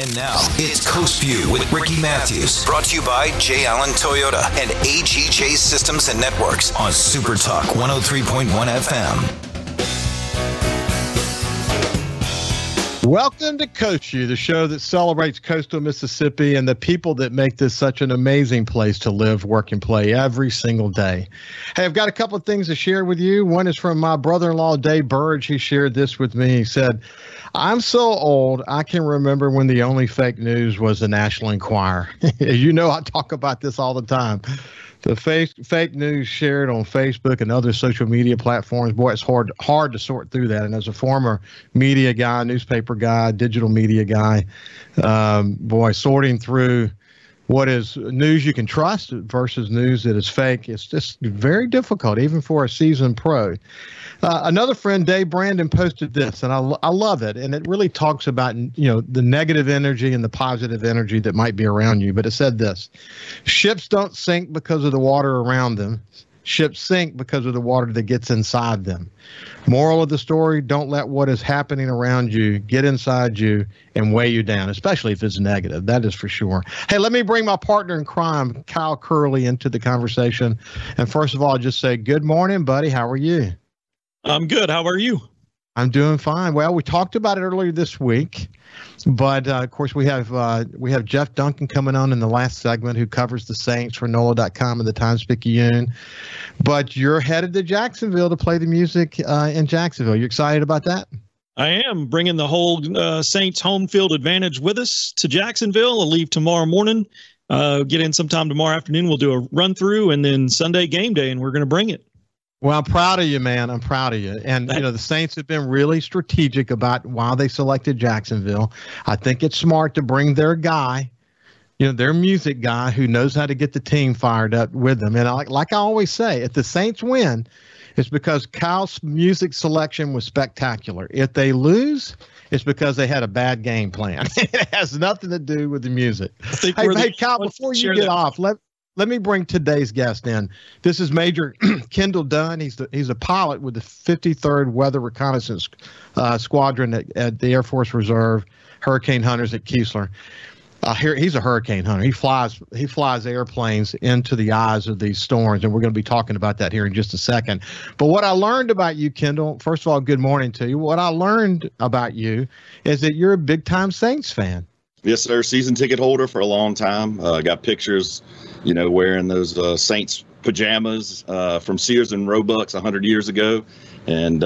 And now, it's Coast View with Ricky Matthews, brought to you by J. Allen Toyota and AGJ Systems and Networks on Super Talk 103.1 FM. Welcome to Coast View, the show that celebrates coastal Mississippi and the people that make this such an amazing place to live, work, and play every single day. Hey, I've got a couple of things to share with you. One is from my brother-in-law, Dave Burge. He shared this with me. He said, I'm so old, I can remember when the only fake news was the National Enquirer. You know, I talk about this all the time. The fake news shared on Facebook and other social media platforms, boy, it's hard to sort through that. And as a former media guy, newspaper guy, digital media guy, boy, sorting through what is news you can trust versus news that is fake, it's just very difficult, even for a seasoned pro. Another friend, Dave Brandon, posted this, and I love it. And it really talks about, you know, the negative energy and the positive energy that might be around you. But it said this: ships don't sink because of the water around them. Ships sink because of the water that gets inside them. Moral of the story, don't let what is happening around you get inside you and weigh you down, especially if it's negative. That is for sure. Hey, let me bring my partner in crime, Kyle Curley, into the conversation. And first of all, I'll just say good morning, buddy. How are you? I'm good. How are you? I'm doing fine. Well, we talked about it earlier this week, but of course we have Jeff Duncan coming on in the last segment, who covers the Saints for NOLA.com and the Times-Picayune. But you're headed to Jacksonville to play the music in Jacksonville. You excited about that? I am, bringing the whole Saints home field advantage with us to Jacksonville. I'll leave tomorrow morning, get in sometime tomorrow afternoon. We'll do a run through, and then Sunday game day, and we're going to bring it. Well, I'm proud of you, man. I'm proud of you. And, you know, the Saints have been really strategic about why they selected Jacksonville. I think it's smart to bring their guy, you know, their music guy who knows how to get the team fired up with them. And like I always say, if the Saints win, it's because Kyle's music selection was spectacular. If they lose, it's because they had a bad game plan. It has nothing to do with the music. Hey, Kyle, before you get off, let me bring today's guest in. This is Major Kendall Dunn. He's a pilot with the 53rd Weather Reconnaissance Squadron at the Air Force Reserve, Hurricane Hunters at Keesler. He's a hurricane hunter. He flies airplanes into the eyes of these storms, and we're going to be talking about that here in just a second. But what I learned about you, Kendall, first of all, good morning to you. What I learned about you is that you're a big-time Saints fan. Yes, sir. Season ticket holder for a long time. Got pictures, you know, wearing those Saints pajamas from Sears and Roebuck 100 years ago. And,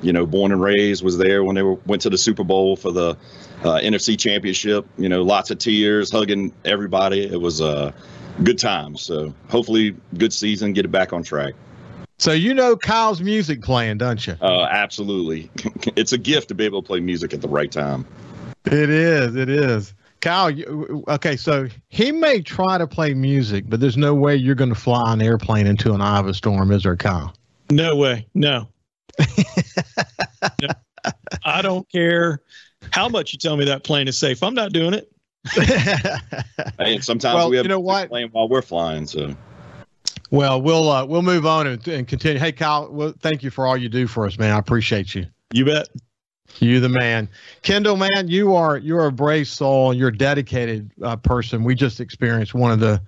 you know, born and raised, was there when they went to the Super Bowl for the NFC Championship. You know, lots of tears, hugging everybody. It was a good time. So hopefully good season, get it back on track. So you know Kyle's music playing, don't you? Absolutely. It's a gift to be able to play music at the right time. It is. Kyle, okay, so he may try to play music, but there's no way you're going to fly an airplane into an eye of a storm, is there, Kyle? No way. No. No. I don't care how much you tell me that plane is safe. I'm not doing it. And sometimes we have to plane while we're flying, so. Well, we'll move on and continue. Hey, Kyle, thank you for all you do for us, man. I appreciate you. You bet. You the man. Kendall, man, you're a brave soul. You're a dedicated person. We just experienced one of the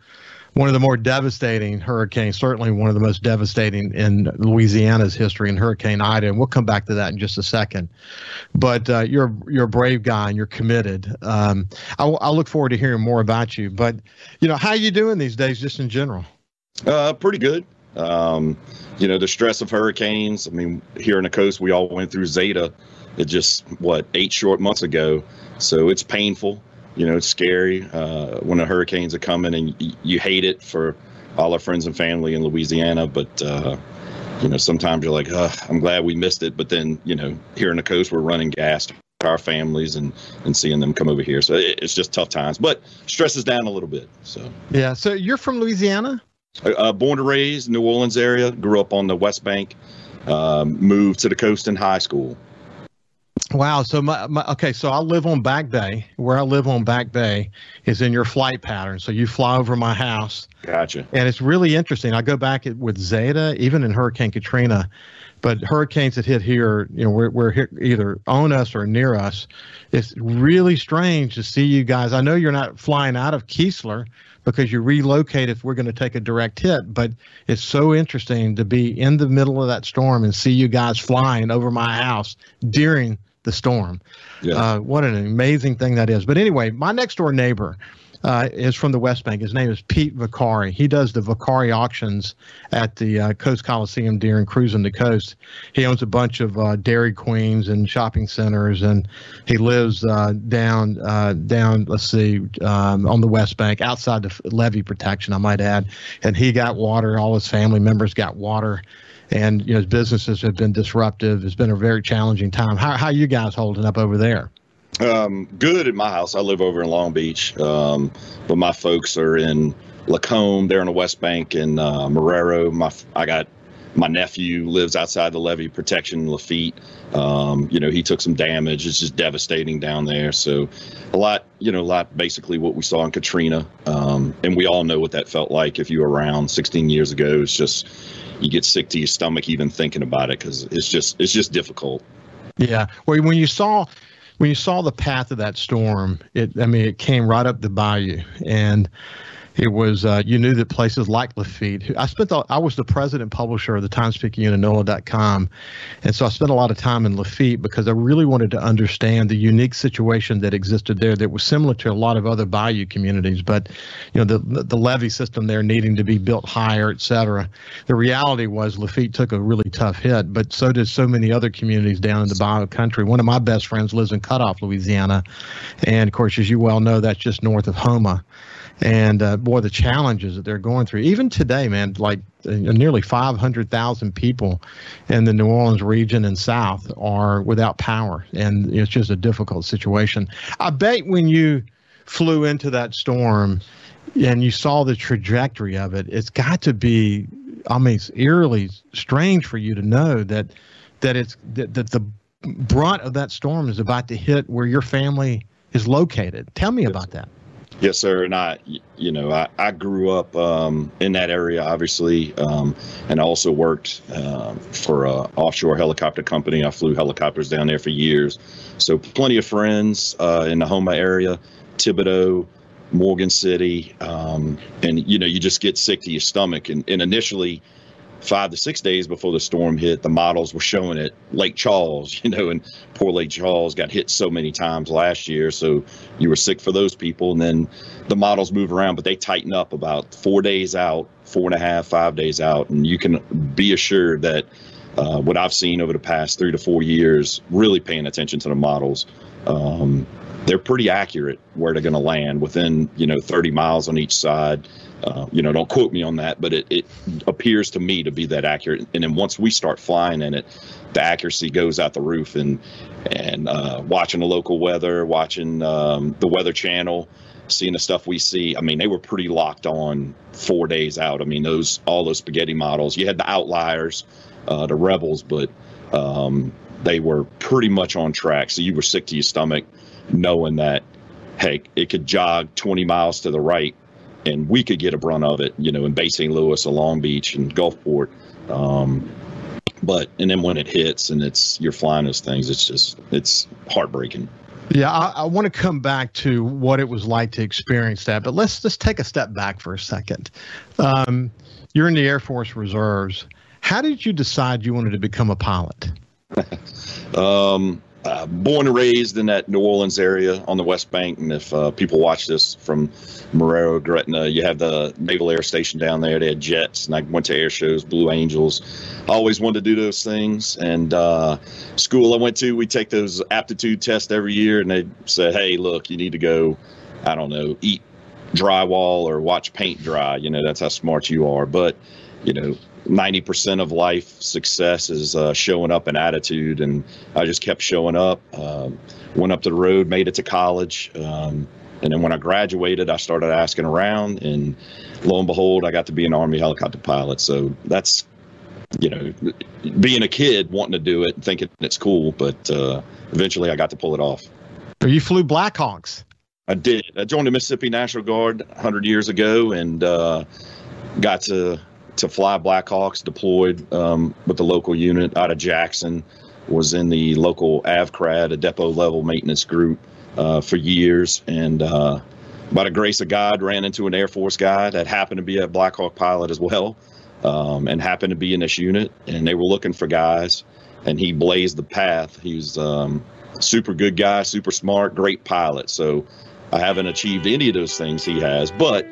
more devastating hurricanes, certainly one of the most devastating in Louisiana's history, in Hurricane Ida, and we'll come back to that in just a second. But you're a brave guy, and you're committed. I look forward to hearing more about you. But, you know, how are you doing these days just in general? Pretty good. You know, the stress of hurricanes. I mean, here on the coast, we all went through Zeta. It just, 8 short months ago. So it's painful. You know, it's scary when the hurricanes are coming, and you hate it for all our friends and family in Louisiana. But, you know, sometimes you're like, I'm glad we missed it. But then, you know, here on the coast, we're running gas to our families and seeing them come over here. So it's just tough times, but stresses down a little bit. So, yeah. So you're from Louisiana? Born and raised in New Orleans area, grew up on the West Bank, moved to the coast in high school. Wow. So so I live on Back Bay. Where I live on Back Bay is in your flight pattern. So you fly over my house. Gotcha. And it's really interesting. I go back with Zeta, even in Hurricane Katrina, but hurricanes that hit here, you know, we're here either on us or near us. It's really strange to see you guys. I know you're not flying out of Keesler because you relocate if we're going to take a direct hit, but it's so interesting to be in the middle of that storm and see you guys flying over my house during the storm. Yeah. What an amazing thing that is. But anyway, my next door neighbor is from the West Bank. His name is Pete Vicari. He does the Vicari auctions at the Coast Coliseum during Cruising the Coast. He owns a bunch of Dairy Queens and shopping centers, and he lives down on the West Bank, outside the levee protection, I might add. And he got water. All his family members got water. And, you know, his businesses have been disruptive. It's been a very challenging time. How are you guys holding up over there? Good at my house. I live over in Long Beach, but my folks are in Lacombe. They're in the West Bank and Marrero. My nephew lives outside the levee protection, Lafitte. You know, he took some damage. It's just devastating down there. So a lot basically what we saw in Katrina. And we all know what that felt like if you were around 16 years ago. It's just, you get sick to your stomach even thinking about it because it's just difficult. Yeah. Well, when you saw the path of that storm, it came right up the bayou, and it was, you knew that places like Lafitte. I was the president publisher of the Times-Picayune and NOLA.com, and so I spent a lot of time in Lafitte because I really wanted to understand the unique situation that existed there that was similar to a lot of other bayou communities, but, you know, the levee system there needing to be built higher, et cetera. The reality was Lafitte took a really tough hit, but so did so many other communities down in the bayou country. One of my best friends lives in Cutoff, Louisiana, and, of course, as you well know, that's just north of Houma. And boy, the challenges that they're going through, even today, man, like nearly 500,000 people in the New Orleans region and south are without power. And it's just a difficult situation. I bet when you flew into that storm and you saw the trajectory of it, it's got to be, it's eerily strange for you to know that the brunt of that storm is about to hit where your family is located. Tell me about that. Yes, sir. And I grew up in that area, obviously, and I also worked for an offshore helicopter company. I flew helicopters down there for years. So plenty of friends in the Houma area, Thibodeau, Morgan City. And, you know, you just get sick to your stomach. And initially, 5 to 6 days before the storm hit, the models were showing it Lake Charles, you know, and poor Lake Charles got hit so many times last year. So you were sick for those people. And then the models move around, but they tighten up about 4 days out, 4.5, 5 days out. And you can be assured that what I've seen over the past 3 to 4 years, really paying attention to the models, they're pretty accurate where they're going to land within, you know, 30 miles on each side. You know, don't quote me on that, but it appears to me to be that accurate. And then once we start flying in it, the accuracy goes out the roof. And watching the local weather, watching the Weather Channel, seeing the stuff we see. I mean, they were pretty locked on 4 days out. I mean, all those spaghetti models. You had the outliers, the rebels, but they were pretty much on track. So you were sick to your stomach, knowing that, hey, it could jog 20 miles to the right and we could get a brunt of it, you know, in Bay St. Louis or Long Beach and Gulfport. But then when it hits and you're flying those things, it's heartbreaking. Yeah, I want to come back to what it was like to experience that, but let's just take a step back for a second. You're in the Air Force Reserves. How did you decide you wanted to become a pilot? Born and raised in that New Orleans area on the West Bank, and if people watch this from Marrero, Gretna, you have the Naval Air Station down there. They had jets, and I went to air shows, Blue Angels. I always wanted to do those things, and school I went to, we take those aptitude tests every year, and they said, hey, look, you need to go, I don't know, eat drywall or watch paint dry. You know, that's how smart you are. But, you know, 90% of life success is showing up in attitude, and I just kept showing up, went up the road, made it to college, And then when I graduated, I started asking around, and lo and behold, I got to be an Army helicopter pilot. So that's, you know, being a kid wanting to do it and thinking it's cool, but eventually I got to pull it off. So you flew Blackhawks? I did. I joined the Mississippi National Guard 100 years ago and got to fly Blackhawks, deployed with the local unit out of Jackson, was in the local AVCRAD, a depot level maintenance group for years. And by the grace of God, ran into an Air Force guy that happened to be a Blackhawk pilot as well, and happened to be in this unit, and they were looking for guys, and he blazed the path. He was super good guy, super smart, great pilot. So I haven't achieved any of those things he has, but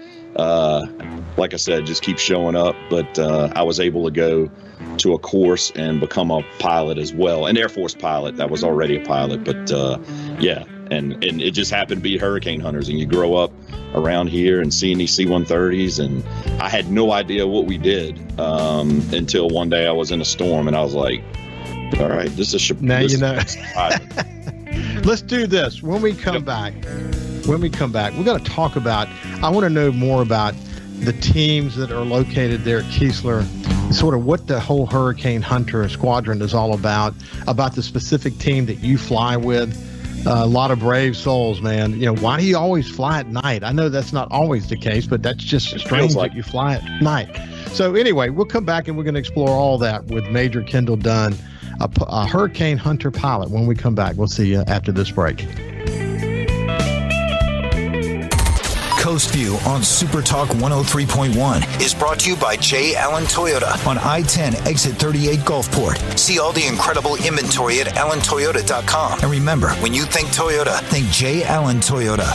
like I said, just keep showing up. But I was able to go to a course and become a pilot as well, an Air Force pilot that was already a pilot. But yeah, and it just happened to be Hurricane Hunters, and you grow up around here and seeing these C-130s, and I had no idea what we did until one day I was in a storm, and I was like, all right, this is now this, you know. Let's do this. When we come back, we're going to talk about, I want to know more about the teams that are located there at Keesler, sort of what the whole Hurricane Hunter Squadron is all about the specific team that you fly with. A lot of brave souls, man. You know, why do you always fly at night? I know that's not always the case, but that's just strange that you fly at night. So anyway, we'll come back and we're going to explore all that with Major Kendall Dunn, a Hurricane Hunter pilot, when we come back. We'll see you after this break. Coast View on Super Talk 103.1 is brought to you by J. Allen Toyota on I-10 exit 38 Gulfport. See all the incredible inventory at AllenToyota.com. And remember, when you think Toyota, think J. Allen Toyota.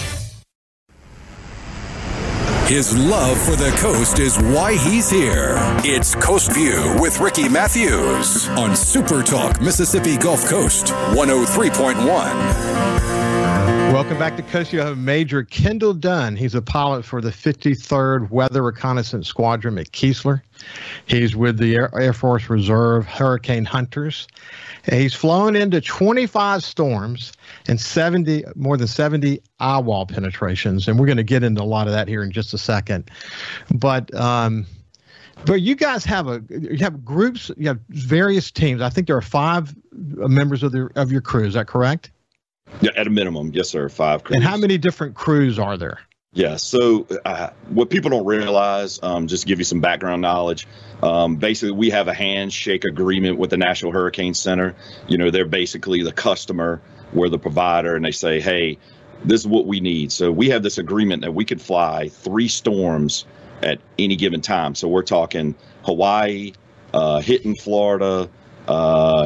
His love for the coast is why he's here. It's Coast View with Ricky Matthews on Super Talk Mississippi Gulf Coast 103.1. Welcome back to Coast View. I have Major Kendall Dunn. He's a pilot for the 53rd Weather Reconnaissance Squadron at Keesler. He's with the Air Force Reserve Hurricane Hunters. He's flown into 25 storms and more than 70 eyewall penetrations, and we're going to get into a lot of that here in just a second. But you guys have groups, you have various teams. I think there are 5 members of your crew. Is that correct? Yeah, at a minimum, yes, sir. 5 crews. And how many different crews are there? Yeah, so what people don't realize, just to give you some background knowledge, basically we have a handshake agreement with the National Hurricane Center. You know, they're basically the customer, we're the provider, and they say, hey, this is what we need. So we have this agreement that we could fly 3 storms at any given time. So we're talking Hawaii, hitting Florida,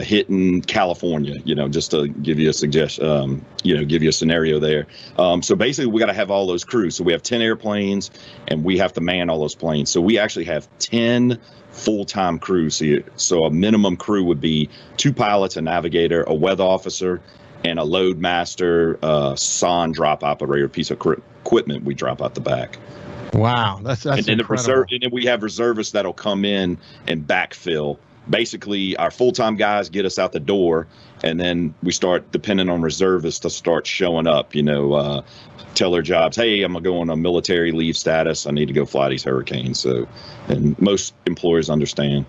hitting California, you know, just to give you a suggestion, you know, give you a scenario there. So basically we got to have all those crews. So we have 10 airplanes and we have to man all those planes. So we actually have 10 full-time crews. So a minimum crew would be 2 pilots, a navigator, a weather officer, and a load master, SON drop operator, piece of equipment we drop out the back. Wow. That's and then incredible. And then we have reservists that'll come in and backfill. Basically, our full-time guys get us out the door, and then we start depending on reservists to start showing up, you know, tell their jobs, hey, I'm going on military leave status. I need to go fly these hurricanes. So, and most employers understand.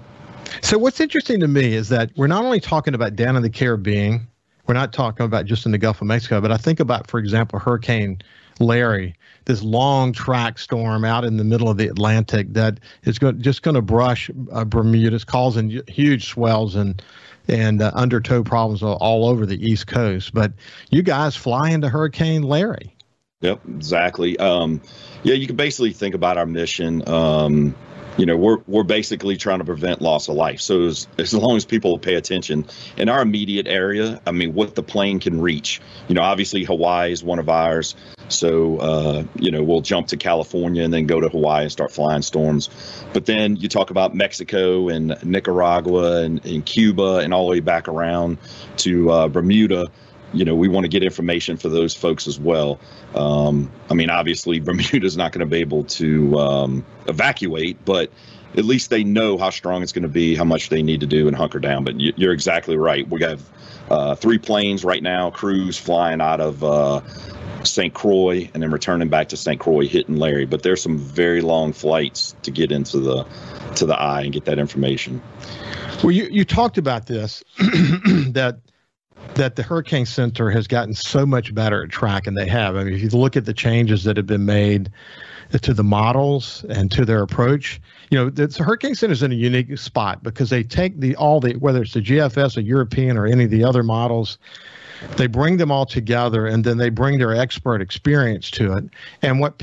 So what's interesting to me is that we're not only talking about down in the Caribbean, we're not talking about just in the Gulf of Mexico, but I think about, for example, Hurricane Larry, this long track storm out in the middle of the Atlantic that is just going to brush Bermuda, causing huge swells and undertow problems all over the East Coast. But you guys fly into Hurricane Larry. Yep, exactly. Yeah, you can basically think about our mission. You know, we're basically trying to prevent loss of life. So as long as people pay attention in our immediate area, I mean, what the plane can reach, you know, obviously Hawaii is one of ours. So, you know, we'll jump to California and then go to Hawaii and start flying storms. But then you talk about Mexico and Nicaragua and Cuba and all the way back around to Bermuda. You know, we want to get information for those folks as well. I mean, obviously, Bermuda's not going to be able to evacuate, but at least they know how strong it's going to be, how much they need to do and hunker down. But you're exactly right. We have 3 planes right now, crews flying out of St. Croix, and then returning back to St. Croix, hitting Larry. But there's some very long flights to get into the eye and get that information. Well, you talked about this, that the Hurricane Center has gotten so much better at tracking. They have. I mean, if you look at the changes that have been made to the models and to their approach, the Hurricane Center is in a unique spot because they take whether it's the GFS or European or any of the other models, they bring them all together, and then they bring their expert experience to it. And what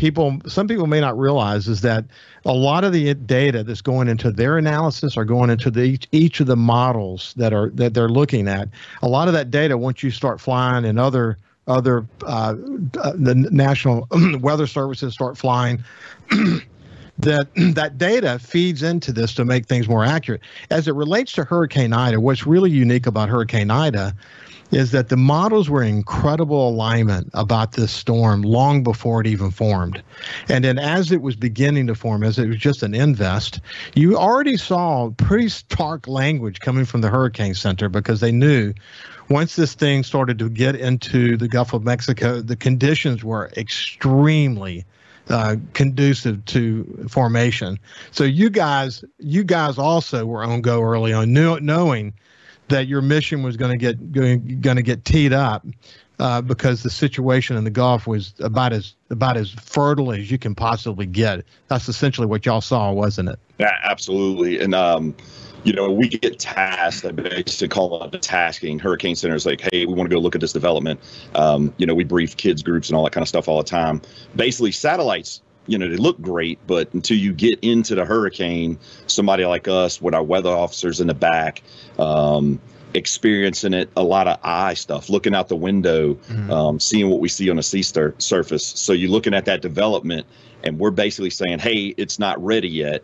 some people may not realize is that a lot of the data that's going into their analysis are going into each of the models that they're looking at. A lot of that data, once you start flying and other the National Weather Services start flying, that data feeds into this to make things more accurate. As it relates to Hurricane Ida, what's really unique about Hurricane Ida is that the models were in incredible alignment about this storm long before it even formed. And then as it was beginning to form, as it was just an invest, you already saw pretty stark language coming from the Hurricane Center, because they knew once this thing started to get into the Gulf of Mexico, the conditions were extremely conducive to formation. So you guys also were on go early on, knowing that your mission was going to get teed up because the situation in the Gulf was about as fertile as you can possibly get. That's essentially what y'all saw, wasn't it? Yeah, absolutely. And we get tasked. I basically call it the tasking. Hurricane Center is like, hey, we want to go look at this development. We brief kids groups and all that kind of stuff all the time. Basically, satellites, they look great, but until you get into the hurricane, somebody like us with our weather officers in the back, experiencing it, a lot of eye stuff, looking out the window, seeing what we see on the sea surface. So you're looking at that development, and we're basically saying, hey, it's not ready yet.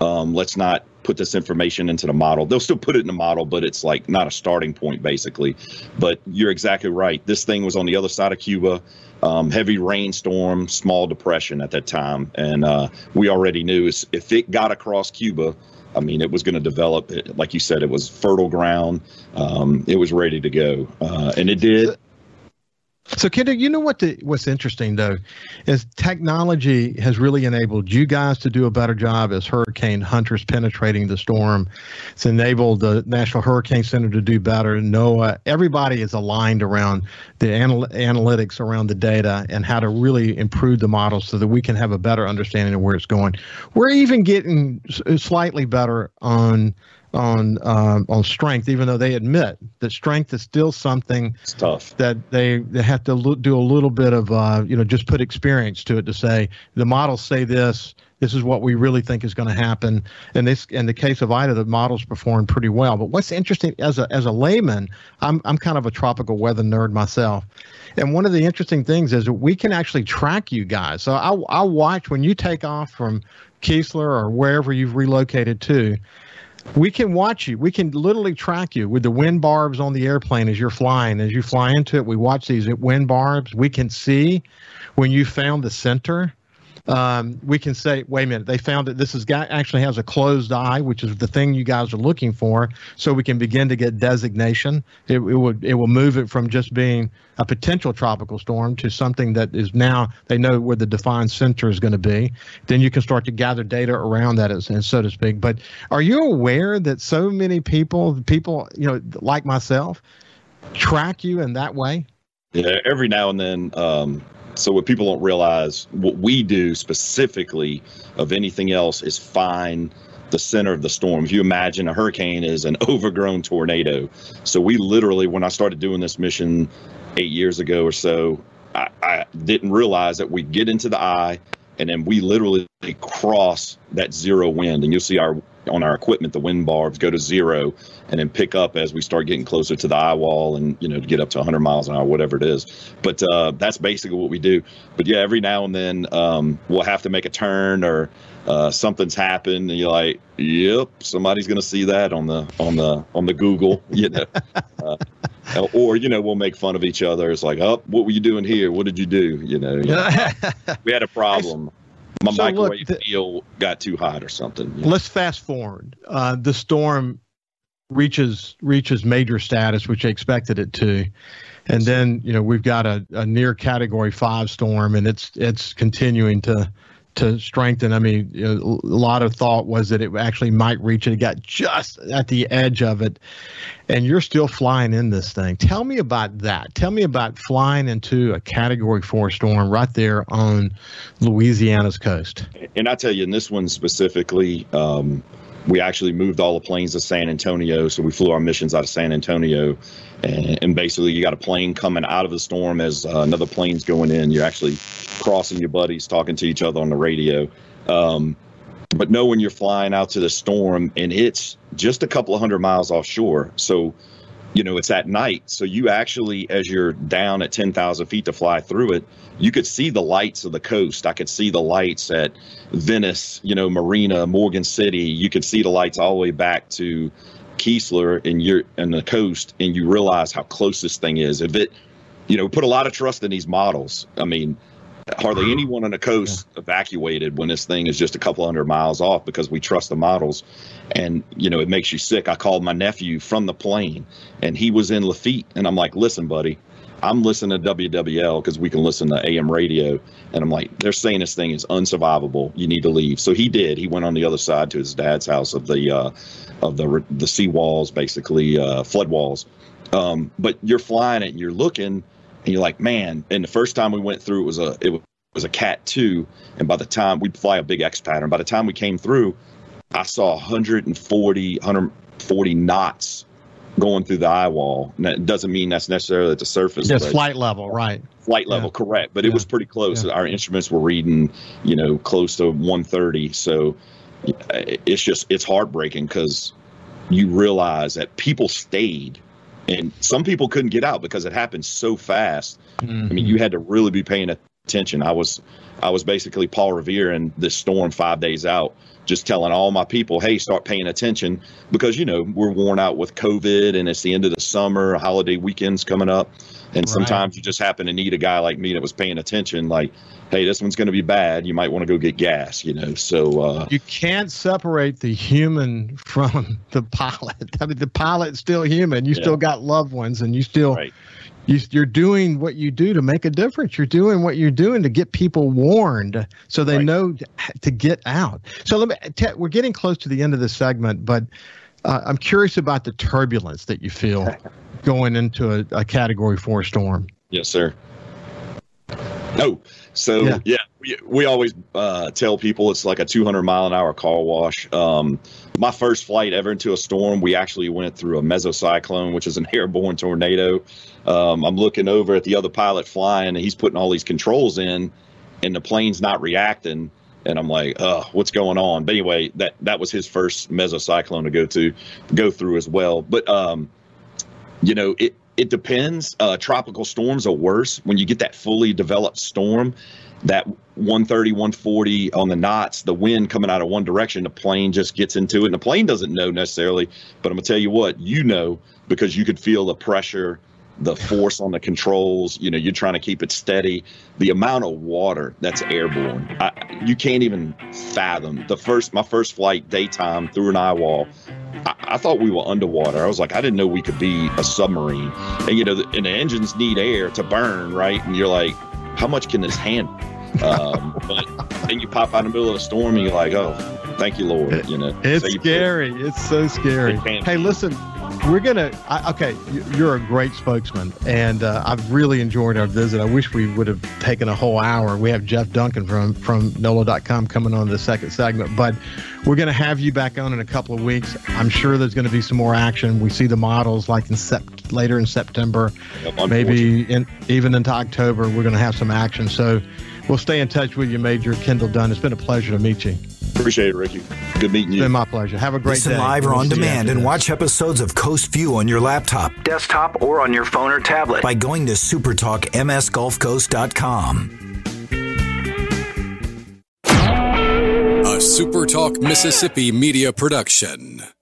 Let's not put this information into the model. They'll still put it in the model, but it's like not a starting point, basically. But you're exactly right. This thing was on the other side of Cuba, heavy rainstorm, small depression at that time. And we already knew if it got across Cuba, it was going to develop. Like you said, it was fertile ground. It was ready to go. And it did. So, Kendall, what's interesting, though, is technology has really enabled you guys to do a better job as hurricane hunters penetrating the storm. It's enabled the National Hurricane Center to do better. NOAA, everybody is aligned around the analytics around the data and how to really improve the model so that we can have a better understanding of where it's going. We're even getting slightly better on strength, even though they admit that strength is still something tough that they have to do a little bit of, just put experience to it to say the models say this. This is what we really think is going to happen. And in the case of Ida, the models performed pretty well. But what's interesting as a layman, I'm kind of a tropical weather nerd myself. And one of the interesting things is that we can actually track you guys. So I watch when you take off from Keesler or wherever you've relocated to. We can watch you. We can literally track you with the wind barbs on the airplane as you're flying. As you fly into it, we watch these wind barbs. We can see when you found the center. We can say, wait a minute, they found that this actually has a closed eye, which is the thing you guys are looking for, so we can begin to get designation. It will move it from just being a potential tropical storm to something that is now they know where the defined center is going to be. Then you can start to gather data around that, so to speak. But are you aware that so many people like myself, track you in that way? Yeah, every now and then. So what people don't realize, what we do specifically of anything else is find the center of the storm. If you imagine a hurricane is an overgrown tornado. So we literally, when I started doing this mission 8 years ago or so, I didn't realize that we get into the eye and then we literally cross that zero wind. And you'll see on our equipment, the wind barbs go to zero and then pick up as we start getting closer to the eye wall and, to get up to 100 miles an hour, whatever it is. But that's basically what we do. But yeah, every now and then we'll have to make a turn or something's happened and you're like, yep, somebody's going to see that on the Google, or, we'll make fun of each other. It's like, oh, what were you doing here? What did you do? We had a problem. My microwave meal got too hot or something. Let's fast forward. The storm reaches major status, which I expected it to. And then, you know, we've got a near Category 5 storm, and it's continuing to strengthen. I mean, you know, a lot of thought was that it actually might reach it. It got just at the edge of it, and you're still flying in this thing. Tell me about that. Tell me about flying into a Category 4 storm right there on Louisiana's coast. And I tell you, in this one specifically, we actually moved all the planes to San Antonio. So we flew our missions out of San Antonio. And basically, you got a plane coming out of the storm as another plane's going in. You're actually crossing your buddies, talking to each other on the radio. But no, when you're flying out to the storm, and it's just a couple of hundred miles offshore. So, you know, it's at night. So you actually, as you're down at 10,000 feet to fly through it, you could see the lights of the coast. I could see the lights at Venice, you know, Marina, Morgan City. You could see the lights all the way back to Keesler and the coast, and you realize how close this thing is. If it, you know, put a lot of trust in these models. I mean, hardly anyone on the coast evacuated when this thing is just a couple hundred miles off because we trust the models. And, you know, it makes you sick. I called my nephew from the plane, and he was in Lafitte. And I'm like, listen, buddy, I'm listening to WWL because we can listen to AM radio. And I'm like, they're saying this thing is unsurvivable. You need to leave. So he did. He went on the other side to his dad's house of the sea walls, basically flood walls. But you're flying it and you're looking. And you're like, man. And the first time we went through, it was a Cat 2, and by the time we'd fly a big X pattern, by the time we came through, I saw 140 knots going through the eye wall. And that doesn't mean that's necessarily at the surface. That's flight level, right? Flight level, correct. But it was pretty close. Yeah. Our instruments were reading, you know, close to 130. So it's heartbreaking because you realize that people stayed. And some people couldn't get out because it happened so fast. Mm-hmm. I mean, you had to really be paying attention. I was basically Paul Revere in this storm 5 days out, just telling all my people, hey, start paying attention because, you know, we're worn out with COVID and it's the end of the summer, holiday weekends coming up. And sometimes you just happen to need a guy like me that was paying attention, like, hey, this one's going to be bad. You might want to go get gas, you know. So you can't separate the human from the pilot. I mean, the pilot's still human. You still got loved ones, and you still you're doing what you do to make a difference. You're doing what you're doing to get people warned so they know to get out. So let me. We're getting close to the end of the segment, but I'm curious about the turbulence that you feel going into a Category 4 storm. Yes, sir. No. So, we always tell people it's like a 200-mile-an-hour car wash. My first flight ever into a storm, we actually went through a mesocyclone, which is an airborne tornado. I'm looking over at the other pilot flying, and he's putting all these controls in, and the plane's not reacting. And I'm like, what's going on? But anyway, that was his first mesocyclone to go through as well. But, you know, it depends. Tropical storms are worse. When you get that fully developed storm, that 130, 140 on the knots, the wind coming out of one direction, the plane just gets into it. And the plane doesn't know necessarily, but I'm going to tell you what, you know, because you could feel the pressure, the force on the controls. You know, you're trying to keep it steady. The amount of water that's airborne, you can't even fathom. My first flight daytime through an eye wall, I thought we were underwater. I was like, I didn't know we could be a submarine. And, you know, the engines need air to burn, right? And you're like, how much can this handle? But then you pop out in the middle of a storm and you're like, oh, thank you, Lord. You know, it's scary. It's so scary. Hey, listen. We're going to, okay, you're a great spokesman, and I've really enjoyed our visit. I wish we would have taken a whole hour. We have Jeff Duncan from NOLA.com coming on to the second segment, but we're going to have you back on in a couple of weeks. I'm sure there's going to be some more action. We see the models like later in September, maybe even into October, we're going to have some action. So we'll stay in touch with you, Major Kendall Dunn. It's been a pleasure to meet you. Appreciate it, Ricky. Good meeting you. It's been my pleasure. Have a great day. Listen live or on demand and watch episodes of Coast View on your laptop, desktop, or on your phone or tablet by going to supertalkmsgulfcoast.com. A SuperTalk Mississippi media production.